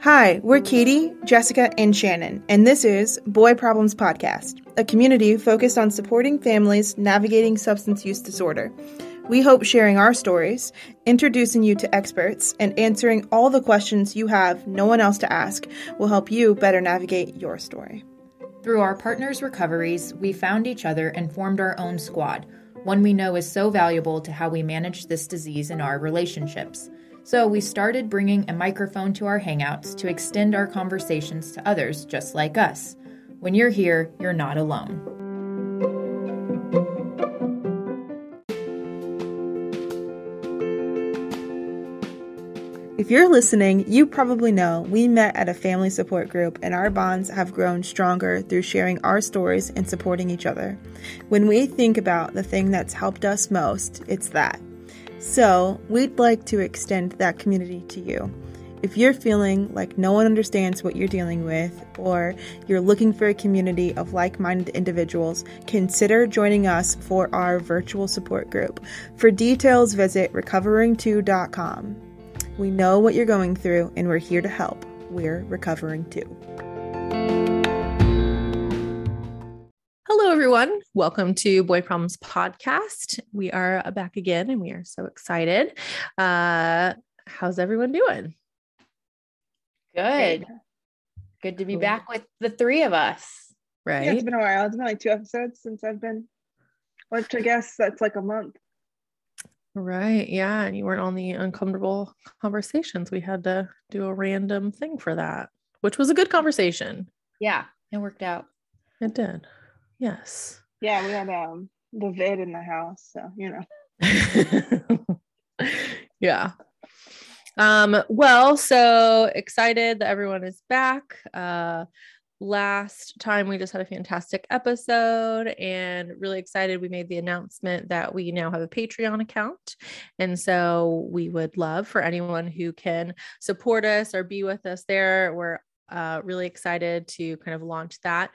Hi, we're Katie, Jessica, and Shannon, and this is Boy Problems Podcast, a community focused on supporting families navigating substance use disorder. We hope sharing our stories, introducing you to experts, and answering all the questions you have no one else to ask will help you better navigate your story. Through our partners' recoveries, we found each other and formed our own squad, one we know is so valuable to how we manage this disease in our relationships. So we started bringing a microphone to our hangouts to extend our conversations to others just like us. When you're here, you're not alone. If you're listening, you probably know we met at a family support group, and our bonds have grown stronger through sharing our stories and supporting each other. When we think about the thing that's helped us most, it's that. So we'd like to extend that community to you. If you're feeling like no one understands what you're dealing with, or you're looking for a community of like-minded individuals, consider joining us for our virtual support group. For details, visit recovering2.com. We know what you're going through, and we're here to help. We're recovering too. Hello, everyone. Welcome to Boy Problems Podcast. We are back again, and we are so excited. How's everyone doing? Good. Good to be back with the three of us. Right. Yeah, it's been a while. It's been like 2 episodes since I've been, which I guess that's like a month. Right. Yeah. And you weren't on the uncomfortable conversations. We had to do a random thing for that, which was a good conversation. Yeah. It worked out. It did. Yes. Yeah, we had the vid in the house, so you know. Yeah. Well, so excited that everyone is back. Last time we just had a fantastic episode, and really excited we made the announcement that we now have a Patreon account, and so we would love for anyone who can support us or be with us there. We're really excited to kind of launch that.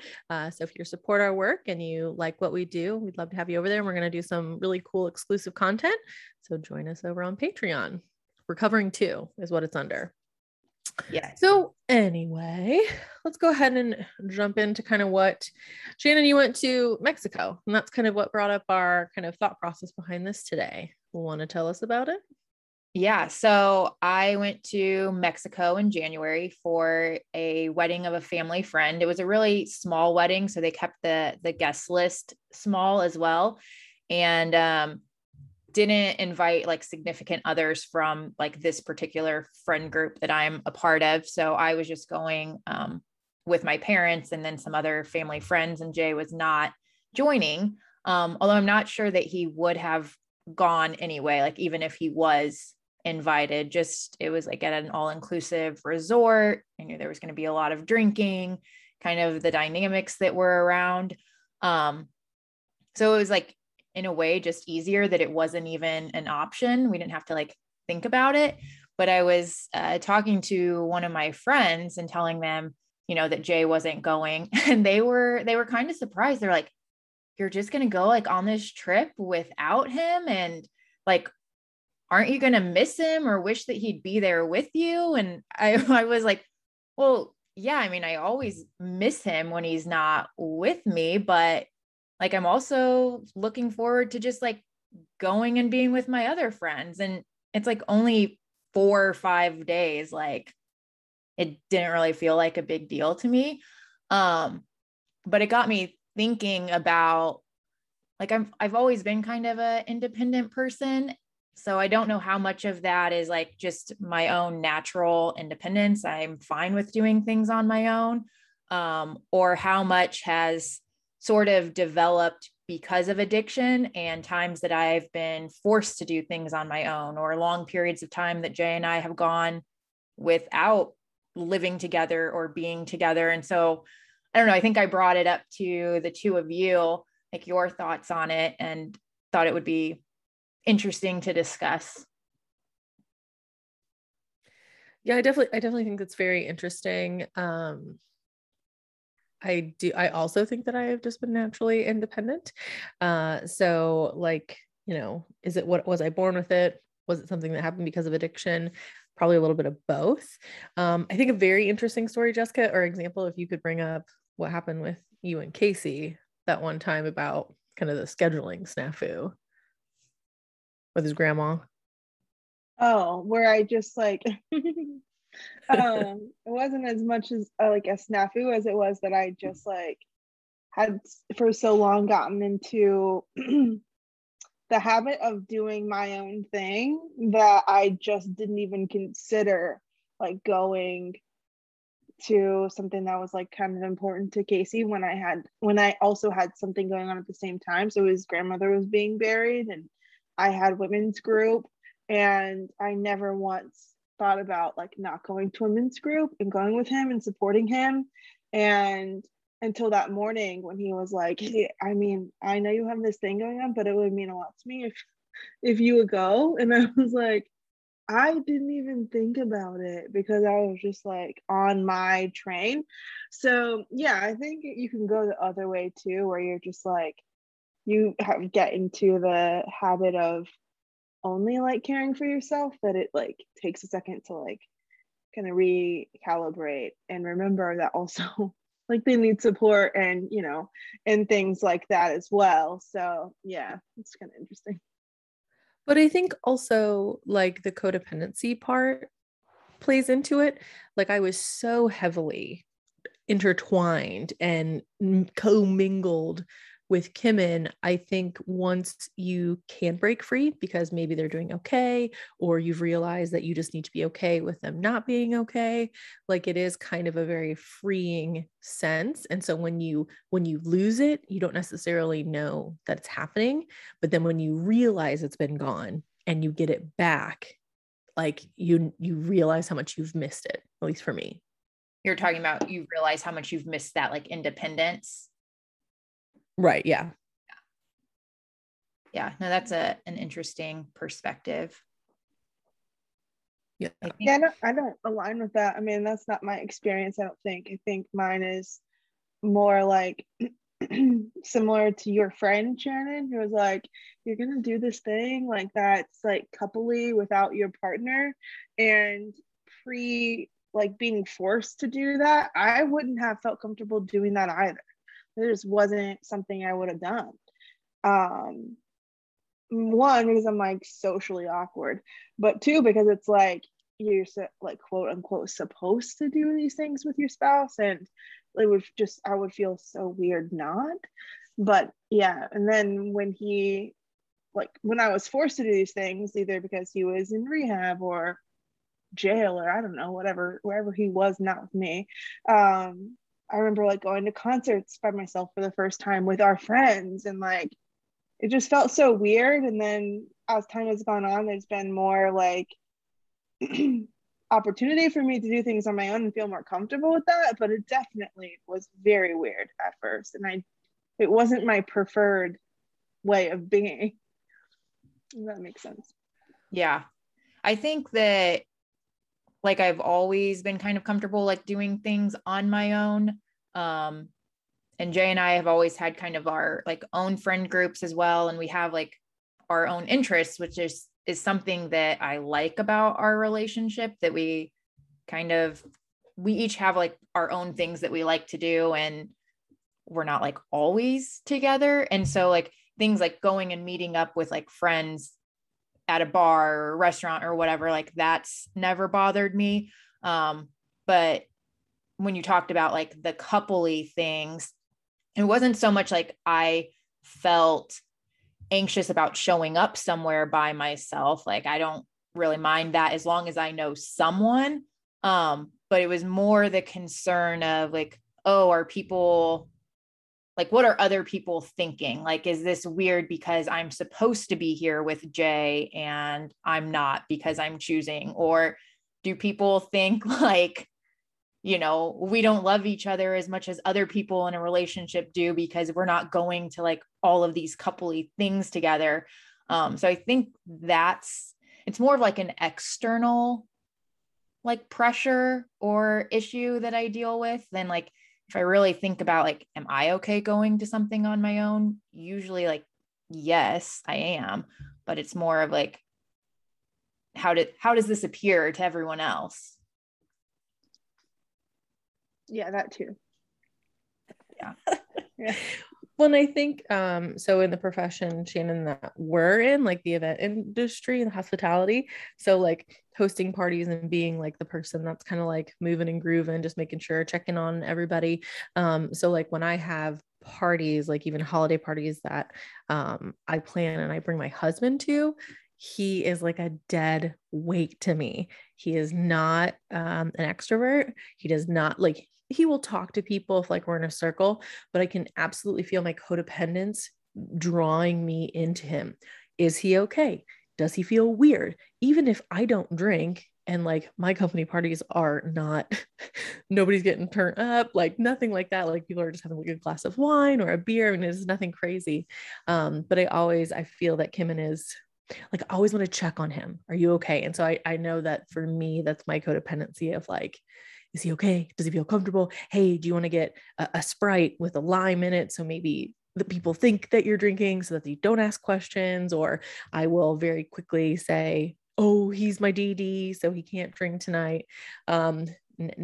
So if you support our work and you like what we do, we'd love to have you over there. And we're going to do some really cool exclusive content. So join us over on Patreon. Recovering Too is what it's under. Yeah. So anyway, let's go ahead and jump into kind of what, Shannon, you went to Mexico, and that's kind of what brought up our kind of thought process behind this today. Want to tell us about it? Yeah. So I went to Mexico in January for a wedding of a family friend. It was a really small wedding, so they kept the guest list small as well. And, didn't invite like significant others from like this particular friend group that I'm a part of. So I was just going, with my parents and then some other family friends, and Jay was not joining. Although I'm not sure that he would have gone anyway, like even if he was invited, just, it was like at an all-inclusive resort. I knew there was going to be a lot of drinking, kind of the dynamics that were around. So it was like, in a way, just easier that it wasn't even an option. We didn't have to like think about it, but I was talking to one of my friends and telling them, you know, that Jay wasn't going, and they were kind of surprised. They're like, you're just going to go like on this trip without him? And like, aren't you going to miss him or wish that he'd be there with you? And I was like, well, yeah, I mean, I always miss him when he's not with me, but like, I'm also looking forward to just like going and being with my other friends. And it's like only 4 or 5 days. Like, it didn't really feel like a big deal to me. But it got me thinking about like, I've always been kind of an independent person. So I don't know how much of that is like just my own natural independence. I'm fine with doing things on my own. Or how much has sort of developed because of addiction and times that I've been forced to do things on my own, or long periods of time that Jay and I have gone without living together or being together. And so, I don't know, I think I brought it up to the two of you, like your thoughts on it, and thought it would be interesting to discuss. Yeah, I definitely think that's very interesting. I also think that I have just been naturally independent. So like, you know, is it, what was I born with it? Was it something that happened because of addiction? Probably a little bit of both. I think a very interesting story, Jessica, or example, if you could bring up what happened with you and Casey that one time about kind of the scheduling snafu with his grandma. Oh, where I just like, it wasn't as much as like a snafu as it was that I just like had for so long gotten into the habit of doing my own thing that I just didn't even consider like going to something that was like kind of important to Casey when I also had something going on at the same time. So his grandmother was being buried and I had women's group, and I never once thought about like not going to women's group and going with him and supporting him. And until that morning when he was like, hey, I mean, I know you have this thing going on, but it would mean a lot to me if you would go. And I was like, I didn't even think about it because I was just like on my train. So yeah, I think you can go the other way too, where you're just like, you have get into the habit of only like caring for yourself, that it like takes a second to like kind of recalibrate and remember that also like they need support and, you know, and things like that as well. So yeah, it's kind of interesting. But I think also like the codependency part plays into it. Like I was so heavily intertwined and commingled with Kimin. I think once you can break free because maybe they're doing okay, or you've realized that you just need to be okay with them not being okay, like it is kind of a very freeing sense. And so when you lose it, you don't necessarily know that it's happening, but then when you realize it's been gone and you get it back, like you realize how much you've missed it, at least for me. You're talking about you realize how much you've missed that like independence. Right. Yeah. Yeah. No, that's an interesting perspective. Yeah. I don't align with that. I mean, that's not my experience. I don't think. I think mine is more like similar to your friend, Shannon, who was like, you're going to do this thing like that's like coupley without your partner, and like being forced to do that, I wouldn't have felt comfortable doing that either. There just wasn't something I would have done. One, because I'm like socially awkward, but two, because it's like you're like quote unquote supposed to do these things with your spouse, and it would just, I would feel so weird not. But yeah, and then when I was forced to do these things, either because he was in rehab or jail or I don't know, whatever, wherever he was, not with me. I remember like going to concerts by myself for the first time with our friends, and like it just felt so weird. And then as time has gone on, there's been more like opportunity for me to do things on my own and feel more comfortable with that, but it definitely was very weird at first, and it wasn't my preferred way of being, if that makes sense. Yeah, I think that like I've always been kind of comfortable like doing things on my own. And Jay and I have always had kind of our like own friend groups as well. And we have like our own interests, which is something that I like about our relationship, that we each have like our own things that we like to do, and we're not like always together. And so like things like going and meeting up with like friends at a bar or a restaurant or whatever, like that's never bothered me. But when you talked about like the coupley things, it wasn't so much like I felt anxious about showing up somewhere by myself. Like I don't really mind that as long as I know someone. But it was more the concern of like, oh, are people like, what are other people thinking? Like, is this weird because I'm supposed to be here with Jay and I'm not because I'm choosing? Or do people think like, you know, we don't love each other as much as other people in a relationship do because we're not going to like all of these coupley things together? So I think it's more of like an external like pressure or issue that I deal with than like, if I really think about like, am I okay going to something on my own? Usually like, yes, I am, but it's more of like, how does this appear to everyone else? Yeah, that too. Yeah. Yeah. Well, and I think, so in the profession, Shannon, that we're in, like the event industry and hospitality. So like hosting parties and being like the person that's kind of like moving and grooving, just making sure checking on everybody. So like when I have parties, like even holiday parties that, I plan and I bring my husband to, he is like a dead weight to me. He is not, an extrovert. He does not like, he will talk to people if like we're in a circle, but I can absolutely feel my codependence drawing me into him. Is he okay? Does he feel weird? Even if I don't drink and like my company parties are not, nobody's getting turned up, like nothing like that. Like people are just having like a glass of wine or a beer and it's nothing crazy. But I feel that Kimin is like, I always want to check on him. Are you okay? And so I know that for me, that's my codependency of like, is he okay? Does he feel comfortable? Hey, do you want to get a Sprite with a lime in it? So maybe the people think that you're drinking so that you don't ask questions, or I will very quickly say, oh, he's my DD, so he can't drink tonight. And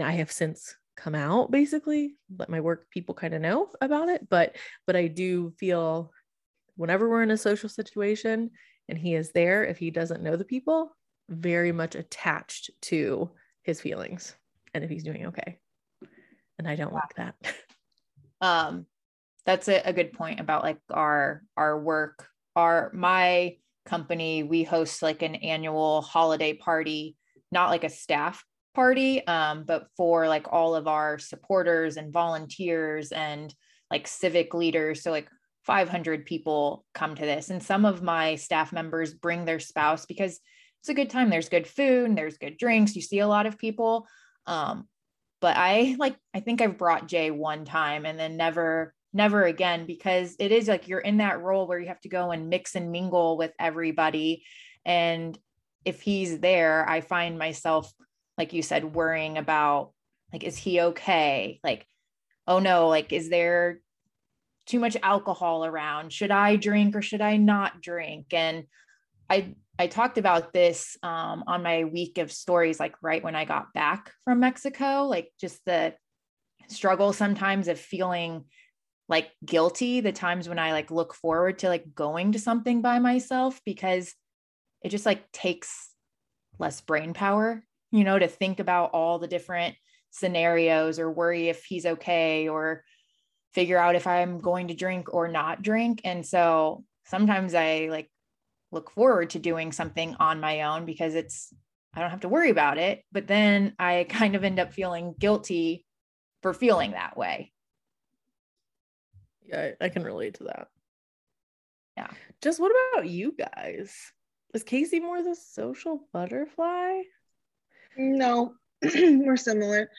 I have since come out, basically let my work people kind of know about it. But I do feel whenever we're in a social situation and he is there, if he doesn't know the people, very much attached to his feelings and if he's doing okay. And I don't like that. That's a good point about like our work, my company, we host like an annual holiday party, not like a staff party, but for like all of our supporters and volunteers and like civic leaders. So like 500 people come to this. And some of my staff members bring their spouse because it's a good time. There's good food and there's good drinks. You see a lot of people. But I think I've brought Jay one time and then never again, because it is like, you're in that role where you have to go and mix and mingle with everybody. And if he's there, I find myself, like you said, worrying about like, is he okay? Like, oh no, like, is there too much alcohol around? Should I drink or should I not drink? And I talked about this on my week of stories, like right when I got back from Mexico, like just the struggle sometimes of feeling like guilty, the times when I like look forward to like going to something by myself, because it just like takes less brain power, you know, to think about all the different scenarios or worry if he's okay or figure out if I'm going to drink or not drink. And so sometimes I like look forward to doing something on my own because I don't have to worry about it, but then I kind of end up feeling guilty for feeling that way. Yeah, I can relate to that. Yeah. Just what about you guys? Is Casey more the social butterfly? No, we're similar.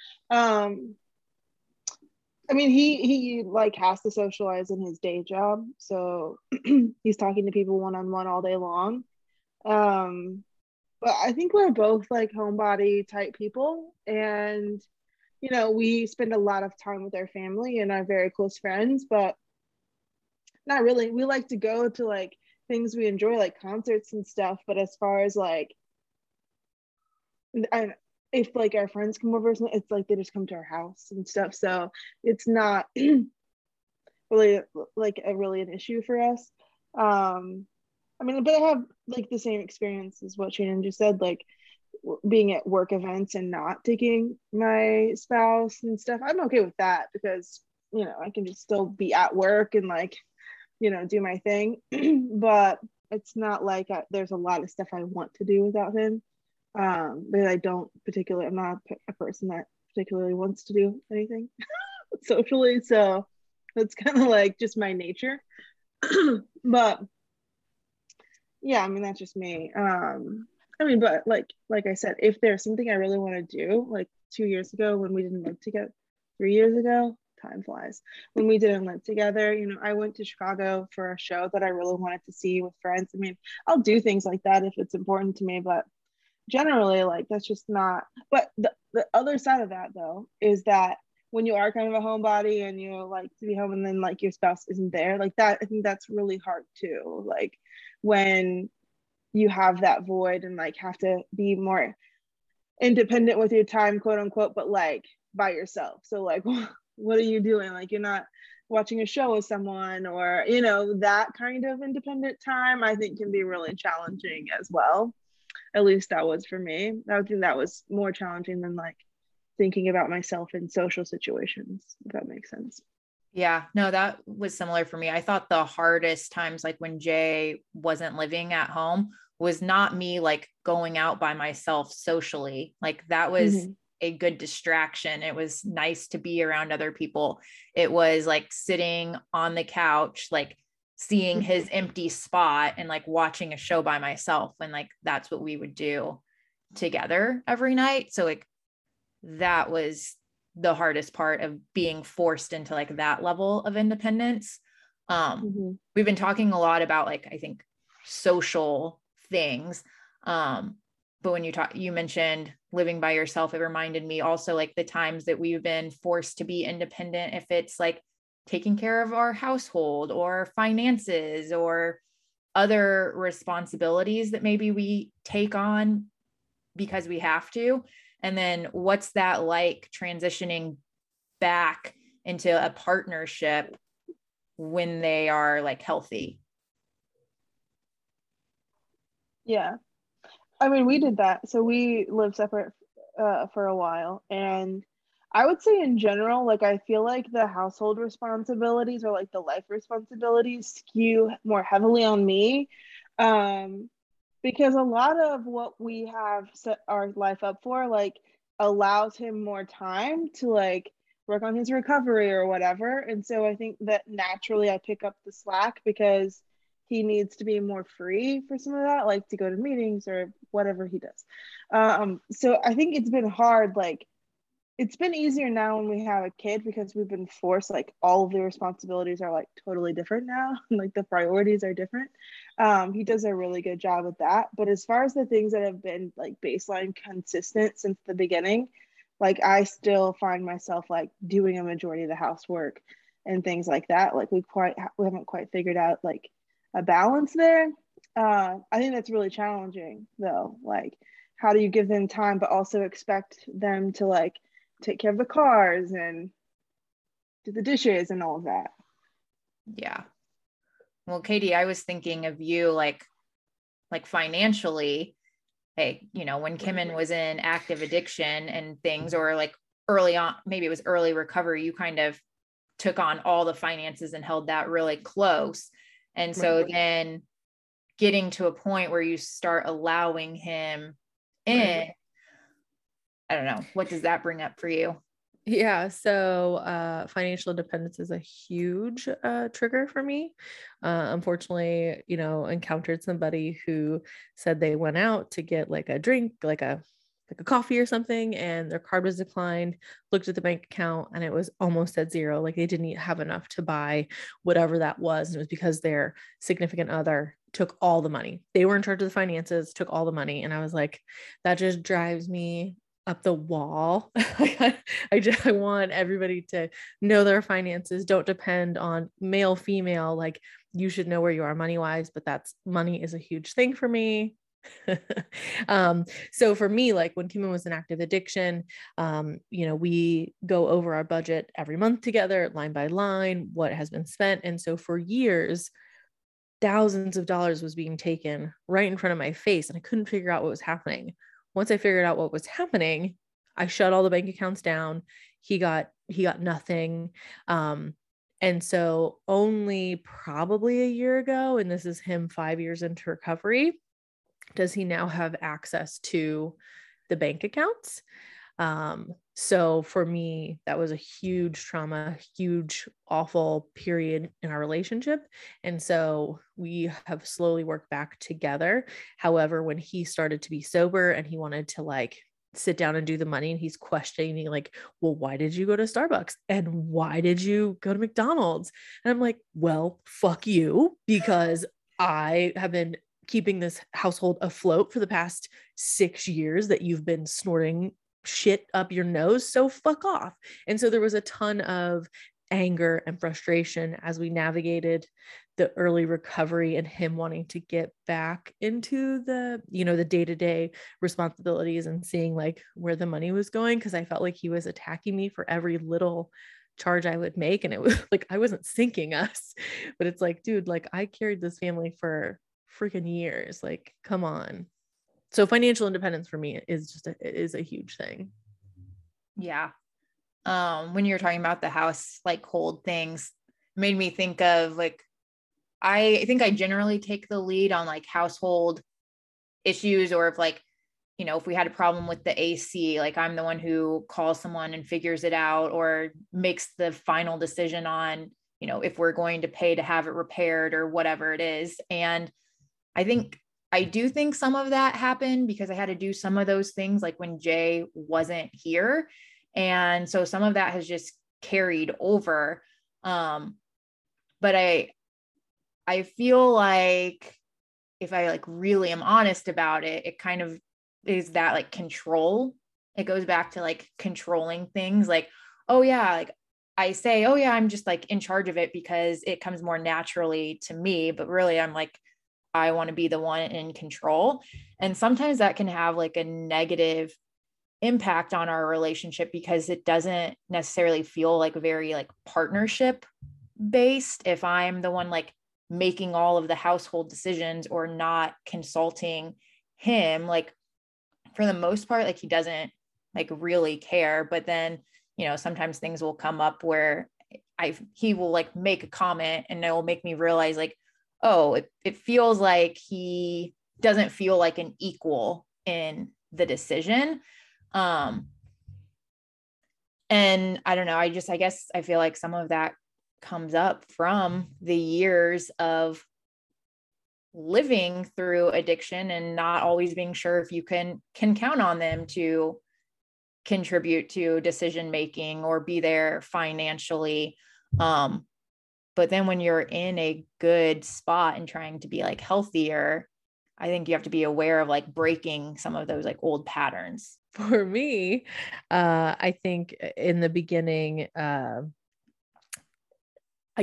I mean, he like has to socialize in his day job. So he's talking to people one-on-one all day long. But I think we're both like homebody type people. And, you know, we spend a lot of time with our family and our very close friends, but not really. We like to go to like things we enjoy, like concerts and stuff. But as far as like, if like our friends come over, it's like they just come to our house and stuff. So it's not really like an issue for us. I mean, but I have like the same experience as what Shannon just said, like being at work events and not taking my spouse and stuff. I'm okay with that because, you know, I can just still be at work and like, you know, do my thing. But it's not like there's a lot of stuff I want to do without him. But I'm not a person that particularly wants to do anything socially. So that's kind of like just my nature. But yeah, I mean, that's just me. I mean, but like I said, if there's something I really want to do, like 2 years ago when we didn't live together, 3 years ago, time flies, when we didn't live together, you know, I went to Chicago for a show that I really wanted to see with friends. I mean, I'll do things like that if it's important to me, but generally like that's just not. But the other side of that though is that when you are kind of a homebody and you like to be home and then like your spouse isn't there, like that, I think that's really hard too, like when you have that void and like have to be more independent with your time, quote unquote, but like by yourself. So like, what are you doing? Like, you're not watching a show with someone, or, you know, that kind of independent time, I think can be really challenging as well. At least that was for me. I think that was more challenging than like thinking about myself in social situations, if that makes sense. Yeah, no, that was similar for me. I thought the hardest times, like when Jay wasn't living at home, was not me like going out by myself socially. Like that was a good distraction. It was nice to be around other people. It was like sitting on the couch, like seeing his empty spot and like watching a show by myself. And like, that's what we would do together every night. So like that was the hardest part of being forced into like that level of independence. We've been talking a lot about like, I think social things. But when you mentioned living by yourself, it reminded me also like the times that we've been forced to be independent, if it's like taking care of our household or finances or other responsibilities that maybe we take on because we have to. And then what's that like transitioning back into a partnership when they are like healthy? Yeah. I mean, we did that. So we lived separate for a while. And I would say in general, like, I feel like the household responsibilities or like the life responsibilities skew more heavily on me. Because a lot of what we have set our life up for, like, allows him more time to like work on his recovery or whatever. And so I think that naturally I pick up the slack because he needs to be more free for some of that, like to go to meetings or whatever he does. So I think it's been hard. Like, it's been easier now when we have a kid because we've been forced, like, all of the responsibilities are like totally different now. Like the priorities are different. He does a really good job at that. But as far as the things that have been like baseline consistent since the beginning, like I still find myself like doing a majority of the housework and things like that. Like we haven't quite figured out like a balance there. I think that's really challenging though. Like, how do you give them time, but also expect them to like take care of the cars and do the dishes and all of that? Yeah. Well, Katie, I was thinking of you like financially, hey, you know, when Kimmin was in active addiction and things, or like early on, maybe it was early recovery, you kind of took on all the finances and held that really close. And so then getting to a point where you start allowing him in, I don't know, what does that bring up for you? Yeah. So, financial dependence is a huge, trigger for me. Unfortunately, you know, encountered somebody who said they went out to get like a drink, like a coffee or something, and their card was declined, looked at the bank account, and it was almost at zero. Like, they didn't have enough to buy whatever that was. And it was because their significant other took all the money. They were in charge of the finances, took all the money. And I was like, that just drives me up the wall. I want everybody to know their finances. Don't depend on male, female. Like, you should know where you are money-wise, but money is a huge thing for me. So for me, like when Kimmin was in active addiction, you know, we go over our budget every month together, line by line, what has been spent. And so for years, thousands of dollars was being taken right in front of my face, and I couldn't figure out what was happening. Once I figured out what was happening, I shut all the bank accounts down. He got nothing. And so only probably a year ago, and this is him 5 years into recovery, does he now have access to the bank accounts? So for me, that was a huge trauma, huge, awful period in our relationship. And so we have slowly worked back together. However, when he started to be sober and he wanted to like sit down and do the money, and he's questioning like, well, why did you go to Starbucks? And why did you go to McDonald's? And I'm like, well, fuck you, because I have been keeping this household afloat for the past 6 years that you've been snorting shit up your nose. So fuck off. And so there was a ton of anger and frustration as we navigated the early recovery and him wanting to get back into the, you know, the day-to-day responsibilities and seeing like where the money was going. Cause I felt like he was attacking me for every little charge I would make. And it was like, I wasn't sinking us, but it's like, dude, like I carried this family for freaking years. Like, come on. So financial independence for me is just, is a huge thing. Yeah. When you were talking about the house, like cold things made me think of like, I think I generally take the lead on like household issues, or if like, you know, if we had a problem with the AC, like I'm the one who calls someone and figures it out or makes the final decision on, you know, if we're going to pay to have it repaired or whatever it is. And I do think some of that happened because I had to do some of those things like when Jay wasn't here. And so some of that has just carried over. But I feel like if I like really am honest about it, it kind of is that like control. It goes back to like controlling things like, oh yeah, like I say, oh yeah, I'm just like in charge of it because it comes more naturally to me, but really I'm like, I want to be the one in control. And sometimes that can have like a negative impact on our relationship because it doesn't necessarily feel like very like partnership based if I'm the one like making all of the household decisions or not consulting him. Like for the most part, like he doesn't like really care, but then, you know, sometimes things will come up where he will like make a comment and it will make me realize like, oh, it feels like he doesn't feel like an equal in the decision. And I don't know, I guess I feel like some of that comes up from the years of living through addiction and not always being sure if you can count on them to contribute to decision-making or be there financially. But then when you're in a good spot and trying to be like healthier, I think you have to be aware of like breaking some of those like old patterns. For me, I think in the beginning, I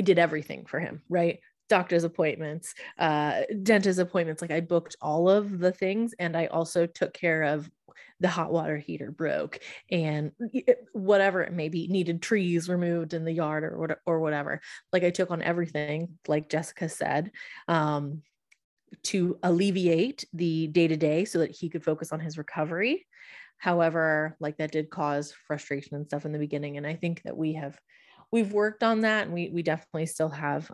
did everything for him, right? Doctor's appointments, dentist appointments. Like I booked all of the things. And I also took care of the hot water heater broke and whatever it may be, needed trees removed in the yard or whatever. Like I took on everything, like Jessica said, to alleviate the day-to-day so that he could focus on his recovery. However, like that did cause frustration and stuff in the beginning. And I think that we've worked on that, and we definitely still have,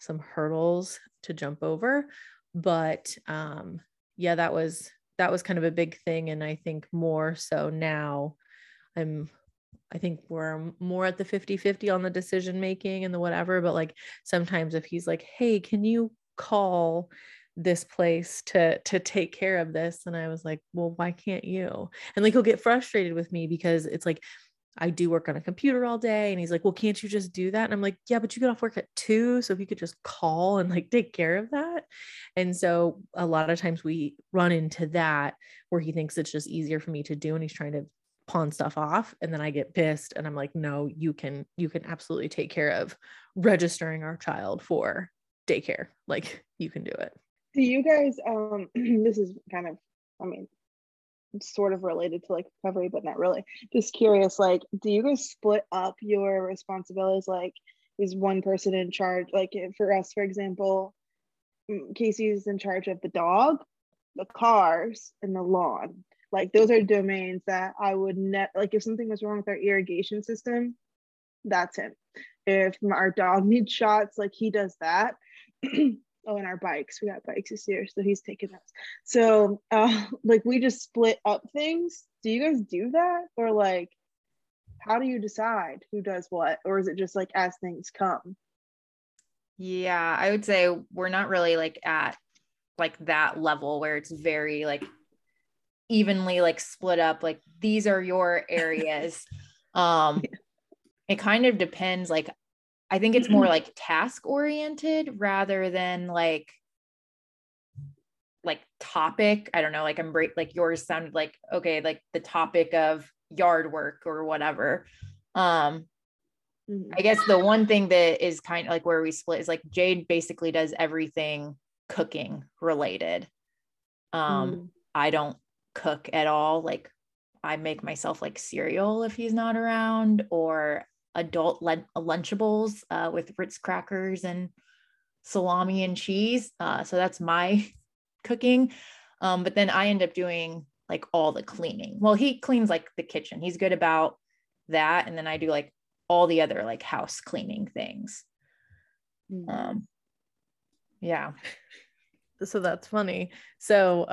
some hurdles to jump over, but, yeah, that was kind of a big thing. And I think more so now I think we're more at the 50-50 on the decision-making and the whatever, but like sometimes if he's like, hey, can you call this place to take care of this? And I was like, well, why can't you? And like, he'll get frustrated with me because it's like, I do work on a computer all day. And he's like, well, can't you just do that? And I'm like, yeah, but you get off work at 2:00. So if you could just call and like take care of that. And so a lot of times we run into that where he thinks it's just easier for me to do. And he's trying to pawn stuff off. And then I get pissed and I'm like, no, you can absolutely take care of registering our child for daycare. Like you can do it. Do you guys, this is kind of, I mean, sort of related to like recovery, but not really. Just curious, like, do you guys split up your responsibilities? Like, is one person in charge? Like for us, for example, Casey's in charge of the dog, the cars, and the lawn. Like those are domains that I would like if something was wrong with our irrigation system, that's him. If our dog needs shots, like he does that. Oh, and our bikes. We got bikes this year, so he's taking us. So, like, we just split up things. Do you guys do that? Or, like, how do you decide who does what? Or is it just, like, as things come? Yeah, I would say we're not really, like, at, like, that level where it's very, like, evenly, like, split up. Like, these are your areas. It kind of depends, like, I think it's more like task oriented rather than like topic. I don't know, like like yours sounded like, okay, like the topic of yard work or whatever. I guess the one thing that is kind of like where we split is like Jade basically does everything cooking related. I don't cook at all. Like I make myself like cereal if he's not around, or adult Lunchables with Ritz crackers and salami and cheese. So that's my cooking. But then I end up doing like all the cleaning. Well, he cleans like the kitchen. He's good about that. And then I do like all the other like house cleaning things. Yeah. So that's funny. So,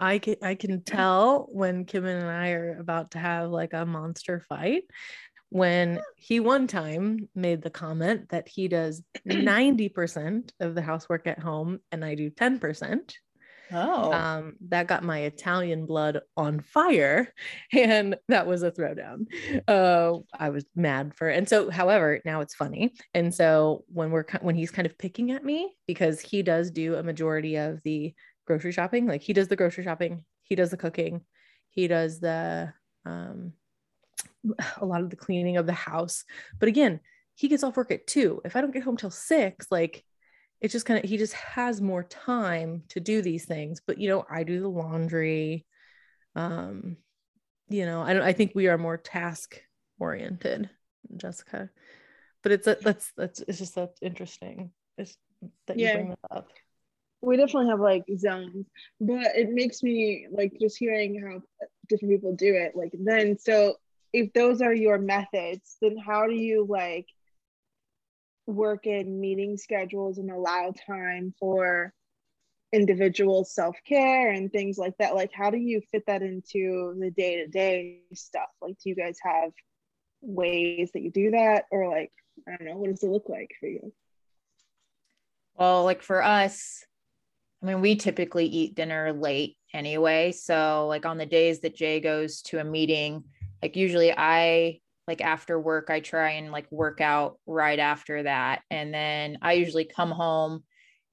I can tell when Kim and I are about to have like a monster fight when he one time made the comment that he does 90% of the housework at home and I do 10%. That got my Italian blood on fire, and that was a throwdown. I was mad for it. And so, however, now it's funny. And so when he's kind of picking at me, because he does do a majority of the grocery shopping, like he does the grocery shopping, he does the cooking, he does the, a lot of the cleaning of the house. But again, he gets off work at 2:00. If I don't get home till 6, like it's just kind of, he just has more time to do these things. But, you know, I do the laundry. You know, I think we are more task oriented, Jessica, but it's just, that's interesting. It's that you bring that up. We definitely have like zones, but it makes me like just hearing how different people do it. Like then, so if those are your methods, then how do you like work in meeting schedules and allow time for individual self-care and things like that? Like how do you fit that into the day-to-day stuff? Like do you guys have ways that you do that, or like I don't know, what does it look like for you? Well, like for us, I mean, we typically eat dinner late anyway, so like on the days that Jay goes to a meeting, like usually I like after work, I try and like work out right after that. And then I usually come home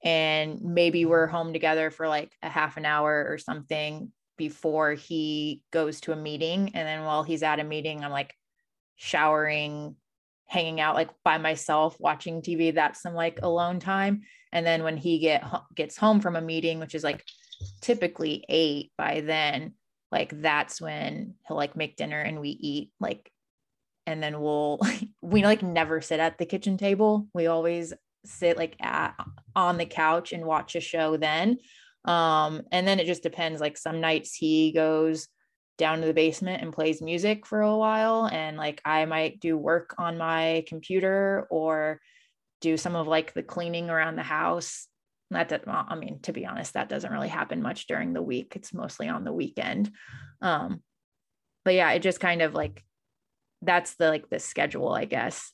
and maybe we're home together for like a half an hour or something before he goes to a meeting. And then while he's at a meeting, I'm like showering, hanging out like by myself, watching TV. That's some like alone time. And then when he gets home from a meeting, which is like typically 8 by then, like that's when he'll like make dinner and we eat like. And then we like never sit at the kitchen table. We always sit like on the couch and watch a show then. And then it just depends. Like some nights he goes down to the basement and plays music for a while. And like, I might do work on my computer or do some of like the cleaning around the house. I mean, to be honest, that doesn't really happen much during the week. It's mostly on the weekend. But yeah, it just kind of like, that's the schedule, I guess.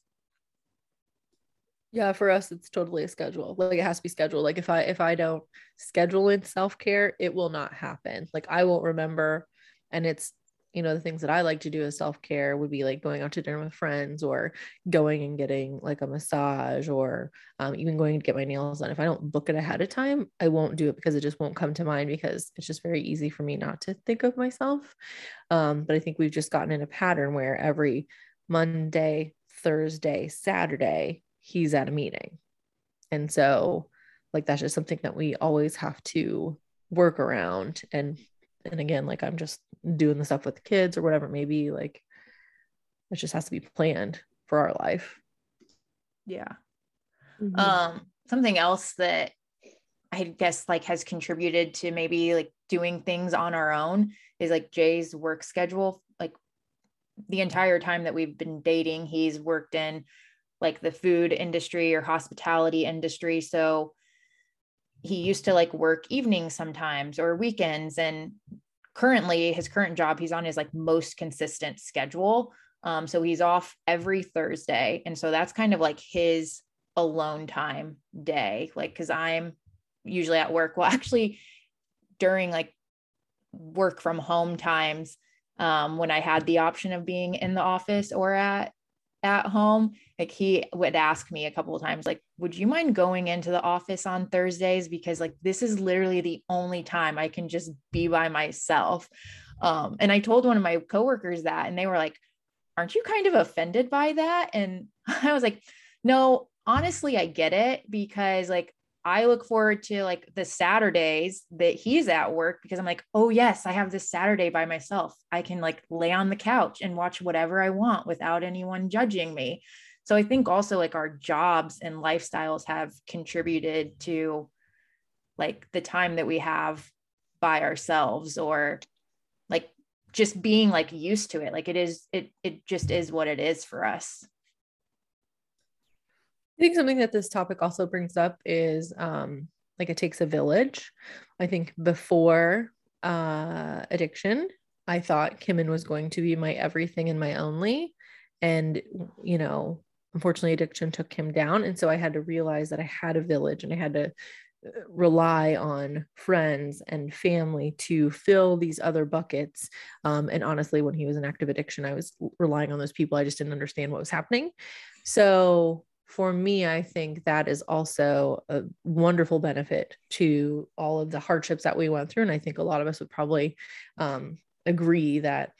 Yeah, for us, it's totally a schedule. Like it has to be scheduled. Like if I don't schedule in self-care, it will not happen. Like I won't remember. And it's, you know, the things that I like to do as self-care would be like going out to dinner with friends or going and getting like a massage or even going to get my nails done. If I don't book it ahead of time, I won't do it because it just won't come to mind, because it's just very easy for me not to think of myself. But I think we've just gotten in a pattern where every Monday, Thursday, Saturday, he's at a meeting. And so like, that's just something that we always have to work around. And again, like I'm just doing the stuff with the kids or whatever, maybe like it just has to be planned for our life. Yeah. Mm-hmm. Something else that I guess like has contributed to maybe like doing things on our own is like Jay's work schedule. Like the entire time that we've been dating, he's worked in like the food industry or hospitality industry. So he used to like work evenings sometimes or weekends, and currently his current job, he's on his like most consistent schedule. So he's off every Thursday. And so that's kind of like his alone time day. Like, 'cause I'm usually at work. Well, actually during like work from home times, when I had the option of being in the office or at home, like he would ask me a couple of times, like, would you mind going into the office on Thursdays? Because like, this is literally the only time I can just be by myself. And I told one of my coworkers that, and they were like, aren't you kind of offended by that? And I was like, no, honestly, I get it, because like, I look forward to like the Saturdays that he's at work, because I'm like, oh yes, I have this Saturday by myself. I can like lay on the couch and watch whatever I want without anyone judging me. So I think also like our jobs and lifestyles have contributed to like the time that we have by ourselves, or like just being like used to it. Like it just is what it is for us. I think something that this topic also brings up is like it takes a village. I think before addiction, I thought Kimin was going to be my everything and my only. And, you know, unfortunately, addiction took him down. And so I had to realize that I had a village, and I had to rely on friends and family to fill these other buckets. And honestly, when he was in active addiction, I was relying on those people. I just didn't understand what was happening. So for me, I think that is also a wonderful benefit to all of the hardships that we went through. And I think a lot of us would probably agree that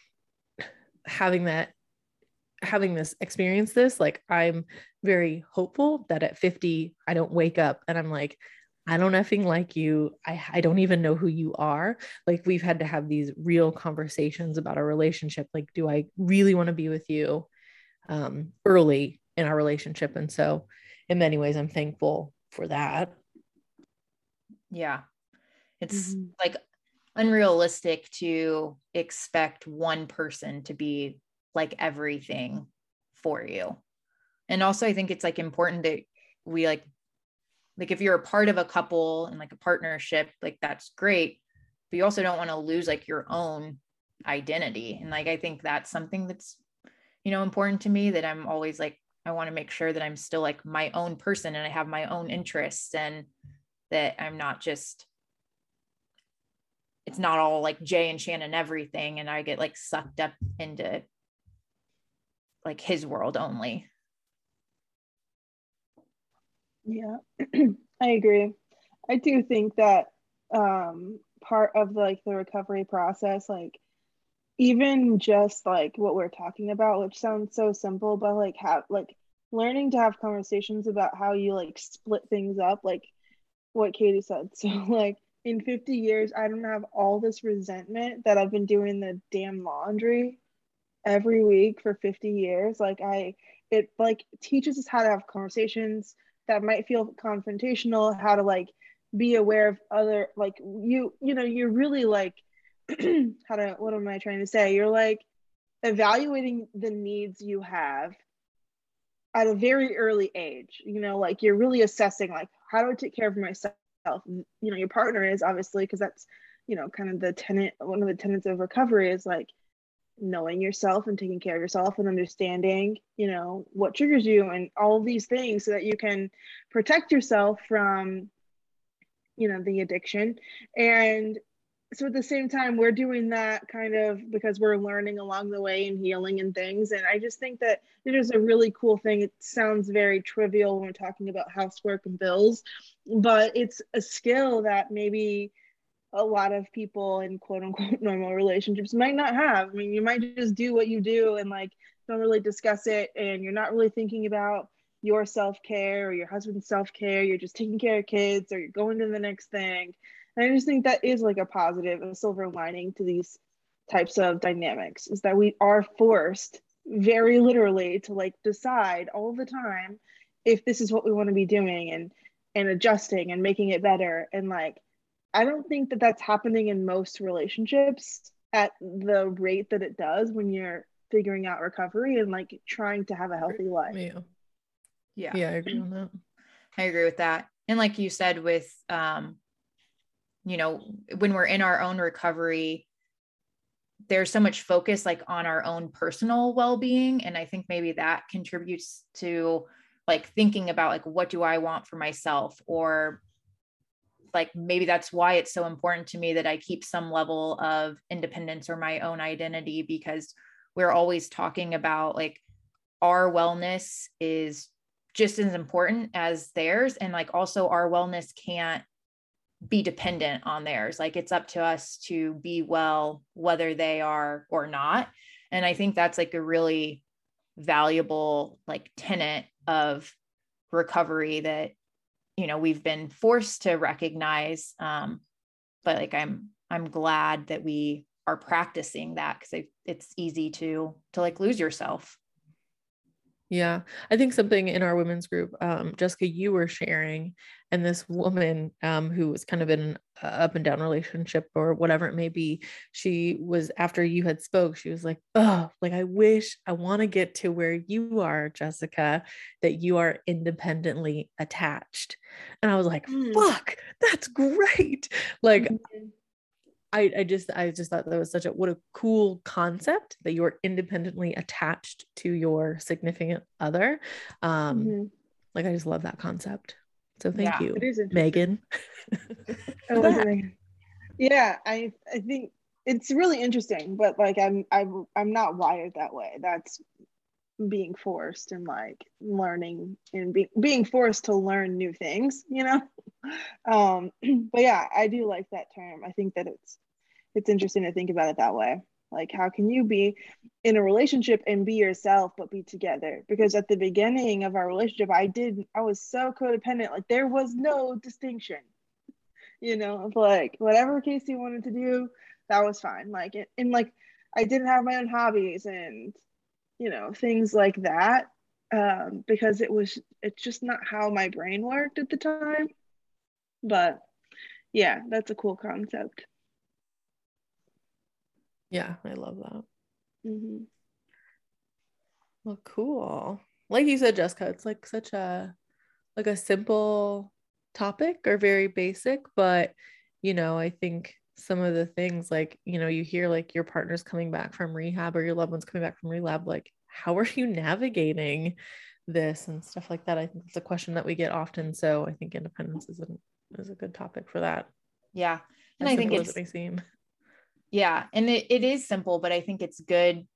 having this experience, like I'm very hopeful that at 50, I don't wake up and I'm like, I don't effing like you. I don't even know who you are. Like we've had to have these real conversations about our relationship. Like, do I really want to be with you early in our relationship? And so in many ways, I'm thankful for that. Yeah. It's like unrealistic to expect one person to be like everything for you. And also I think it's like important that we like if you're a part of a couple and like a partnership, like that's great, but you also don't want to lose like your own identity. And like, I think that's something that's, you know, important to me, that I'm always like, I want to make sure that I'm still like my own person and I have my own interests, and that I'm not just, it's not all like Jay and Shannon everything. And I get like sucked up into like his world only. Yeah, I agree. I do think that part of like the recovery process, like even just like what we're talking about, which sounds so simple, but like how, like learning to have conversations about how you like split things up, like what Katie said. So like in 50 years, I don't have all this resentment that I've been doing the damn laundry every week for 50 years. Like it like teaches us how to have conversations that might feel confrontational, how to like be aware of other, like you know, you're really like, what am I trying to say? You're like evaluating the needs you have at a very early age, you know, like you're really assessing, like, how do I take care of myself? You know, your partner is obviously, because that's, you know, kind of the tenet, one of the tenets of recovery is like knowing yourself and taking care of yourself and understanding, you know, what triggers you and all these things so that you can protect yourself from, you know, the addiction. And so at the same time, we're doing that kind of because we're learning along the way and healing and things. And I just think that it is a really cool thing. It sounds very trivial when we're talking about housework and bills, but it's a skill that maybe a lot of people in quote unquote normal relationships might not have. I mean, you might just do what you do and like don't really discuss it. And you're not really thinking about your self-care or your husband's self-care. You're just taking care of kids or you're going to the next thing. And I just think that is like a positive, a silver lining to these types of dynamics, is that we are forced very literally to like decide all the time if this is what we want to be doing and adjusting and making it better. And like, I don't think that that's happening in most relationships at the rate that it does when you're figuring out recovery and like trying to have a healthy life. Yeah, I agree on that. I agree with that. And like you said with, you know, when we're in our own recovery, there's so much focus like on our own personal well-being. And I think maybe that contributes to like thinking about like, what do I want for myself? Or like, maybe that's why it's so important to me that I keep some level of independence or my own identity, because we're always talking about like our wellness is just as important as theirs. And like, also our wellness can't be dependent on theirs. Like it's up to us to be well, whether they are or not. And I think that's like a really valuable like tenet of recovery that, you know, we've been forced to recognize. But like, I'm glad that we are practicing that, because it's easy to like lose yourself. Yeah. I think something in our women's group, Jessica, you were sharing, and this woman, who was kind of in an up and down relationship or whatever it may be, she was, after you had spoke, she was like, oh, like, I wish, I want to get to where you are, Jessica, that you are independently attached. And I was like, fuck, that's great. Like, I just thought that was such a, what a cool concept, that you're independently attached to your significant other. Like, I just love that concept. So thank you, Megan. Yeah. I think it's really interesting, but like, I'm not wired that way. That's being forced and like learning and being forced to learn new things, you know? But yeah, I do like that term. I think that it's interesting to think about it that way. Like, how can you be in a relationship and be yourself, but be together? Because at the beginning of our relationship, I was so codependent. Like, there was no distinction, you know, of like whatever Casey wanted to do, that was fine. Like, and like, I didn't have my own hobbies and, you know, things like that. Because it's just not how my brain worked at the time. But yeah, that's a cool concept. Yeah, I love that. Mm-hmm. Well, cool. Like you said, Jessica, it's like such a simple topic, or very basic, but, you know, I think some of the things, like, you know, you hear like your partner's coming back from rehab, or your loved one's coming back from rehab, like, how are you navigating this and stuff like that? I think it's a question that we get often. So I think independence is a good topic for that. Yeah. And I think it may seem. Yeah. And it is simple, but I think it's good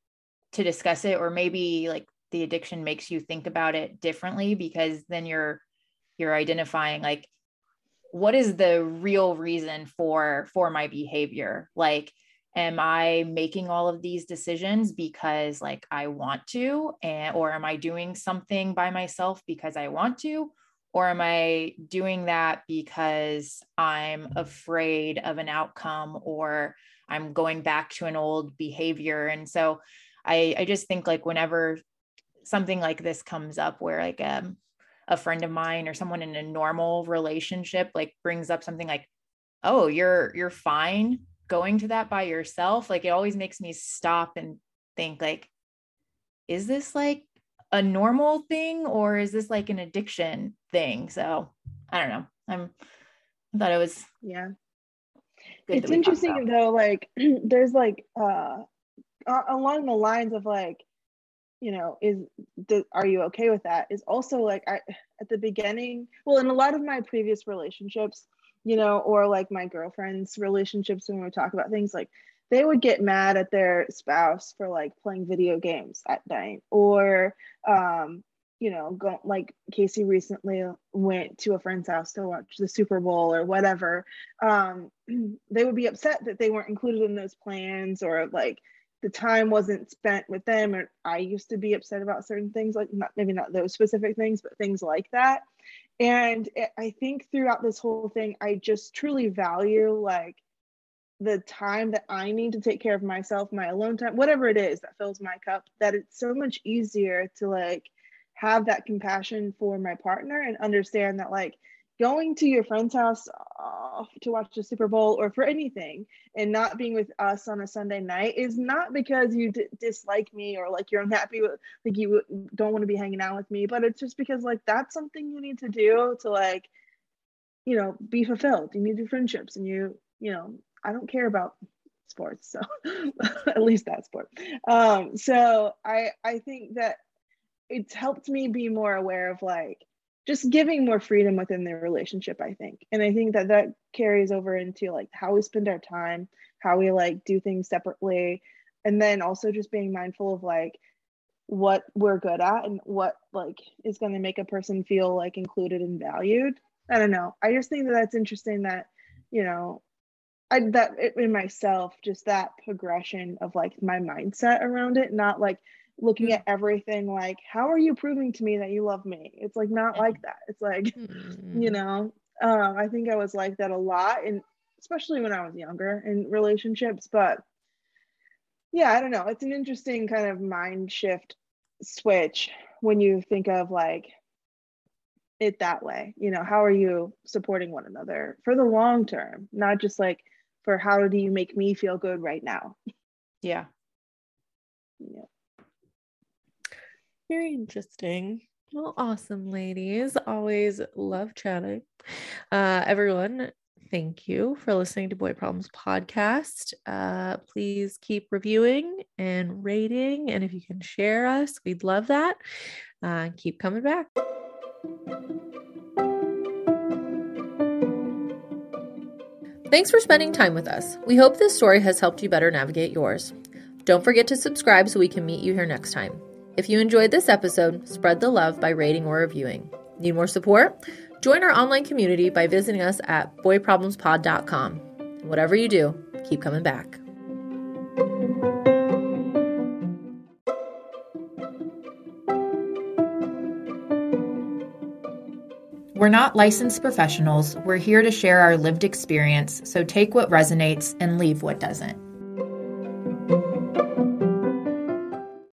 to discuss it, or maybe like the addiction makes you think about it differently, because then you're identifying like, what is the real reason for my behavior? Like, am I making all of these decisions because like I want to, or am I doing something by myself because I want to, or am I doing that because I'm afraid of an outcome, or I'm going back to an old behavior? And so I just think like whenever something like this comes up, where like a friend of mine or someone in a normal relationship like brings up something like, oh, you're fine going to that by yourself, like it always makes me stop and think like, is this like a normal thing, or is this like an addiction thing? So I don't know. I thought it was it's interesting though, like there's like along the lines of like, you know, are you okay with that? Is also like at the beginning, well, in a lot of my previous relationships, you know, or like my girlfriend's relationships, when we talk about things, like they would get mad at their spouse for like playing video games at night, or you know, like Casey recently went to a friend's house to watch the Super Bowl or whatever. They would be upset that they weren't included in those plans, or like the time wasn't spent with them. Or I used to be upset about certain things, like maybe not those specific things, but things like that. And I think throughout this whole thing, I just truly value like the time that I need to take care of myself, my alone time, whatever it is that fills my cup, that it's so much easier to like have that compassion for my partner and understand that like going to your friend's house to watch the Super Bowl or for anything and not being with us on a Sunday night is not because you dislike me, or like you're unhappy with, like you don't want to be hanging out with me, but it's just because like that's something you need to do to like, you know, be fulfilled. You need your friendships, and you know, I don't care about sports, so at least that sport. So I think that it's helped me be more aware of like just giving more freedom within the relationship, I think. And I think that that carries over into like how we spend our time, how we like do things separately. And then also just being mindful of like what we're good at and what like is going to make a person feel like included and valued. I don't know. I just think that that's interesting that, you know, in myself, just that progression of like my mindset around it, not like looking at everything like, how are you proving to me that you love me? It's like not like that. It's like, you know, I think I was like that a lot, and especially when I was younger in relationships. But yeah, I don't know. It's an interesting kind of mind shift switch when you think of like it that way. You know, how are you supporting one another for the long term, not just like for how do you make me feel good right now? Yeah. Yeah. Very interesting. Well, awesome, ladies. Always love chatting. Everyone, thank you for listening to Boy Problems Podcast. Please keep reviewing and rating. And if you can share us, we'd love that. Keep coming back. Thanks for spending time with us. We hope this story has helped you better navigate yours. Don't forget to subscribe so we can meet you here next time. If you enjoyed this episode, spread the love by rating or reviewing. Need more support? Join our online community by visiting us at boyproblemspod.com. And whatever you do, keep coming back. We're not licensed professionals. We're here to share our lived experience, so take what resonates and leave what doesn't.